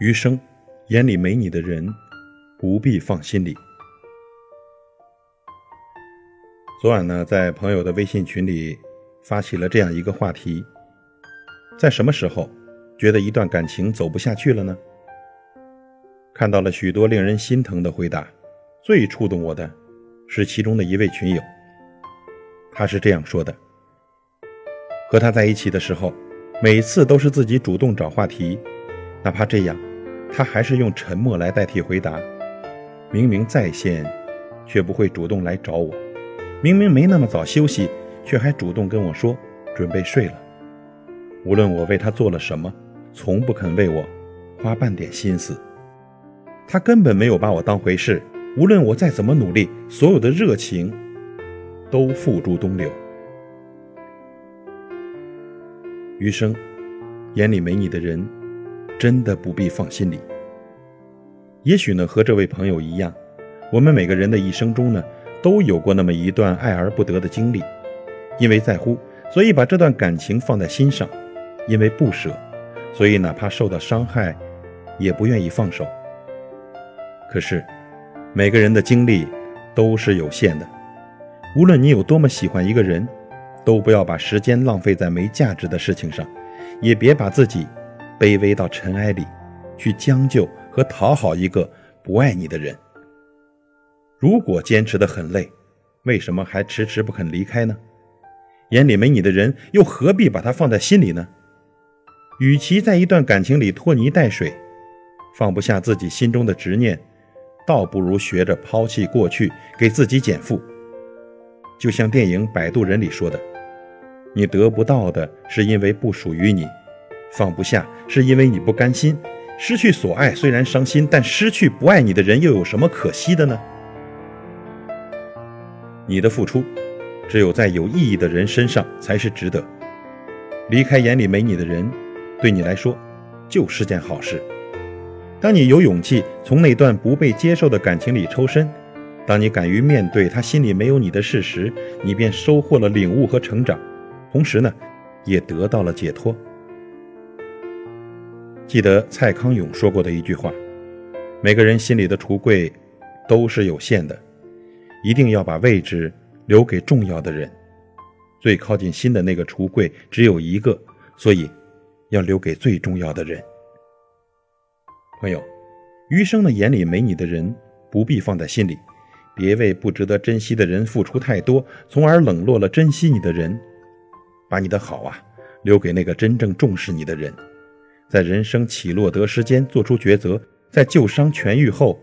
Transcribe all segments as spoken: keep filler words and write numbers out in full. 余生眼里没你的人不必放心里。昨晚呢，在朋友的微信群里发起了这样一个话题，在什么时候觉得一段感情走不下去了呢？看到了许多令人心疼的回答，最触动我的是其中的一位群友，他是这样说的：和他在一起的时候，每次都是自己主动找话题，哪怕这样，他还是用沉默来代替回答。明明在线，却不会主动来找我；明明没那么早休息，却还主动跟我说准备睡了。无论我为他做了什么，从不肯为我花半点心思。他根本没有把我当回事，无论我再怎么努力，所有的热情都付诸东流。余生眼里没你的人真的不必放心里。也许呢，和这位朋友一样，我们每个人的一生中呢，都有过那么一段爱而不得的经历。因为在乎，所以把这段感情放在心上；因为不舍，所以哪怕受到伤害也不愿意放手。可是每个人的精力都是有限的，无论你有多么喜欢一个人，都不要把时间浪费在没价值的事情上，也别把自己卑微到尘埃里去将就和讨好一个不爱你的人。如果坚持得很累，为什么还迟迟不肯离开呢？眼里没你的人又何必把它放在心里呢？与其在一段感情里拖泥带水，放不下自己心中的执念，倒不如学着抛弃过去，给自己减负。就像电影《摆渡人》里说的，你得不到的是因为不属于你，放不下是因为你不甘心。失去所爱虽然伤心，但失去不爱你的人又有什么可惜的呢？你的付出只有在有意义的人身上才是值得。离开眼里没你的人，对你来说就是件好事。当你有勇气从那段不被接受的感情里抽身，当你敢于面对他心里没有你的事实，你便收获了领悟和成长，同时呢，也得到了解脱。记得蔡康永说过的一句话，每个人心里的橱柜都是有限的，一定要把位置留给重要的人。最靠近心的那个橱柜只有一个，所以要留给最重要的人。朋友，余生的眼里没你的人不必放在心里，别为不值得珍惜的人付出太多，从而冷落了珍惜你的人。把你的好啊留给那个真正重视你的人。在人生起落得失间做出抉择，在旧伤痊愈后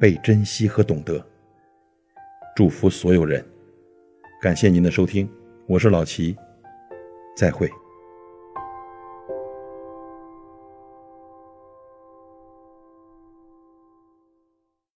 被珍惜和懂得。祝福所有人。感谢您的收听，我是老齐，再会。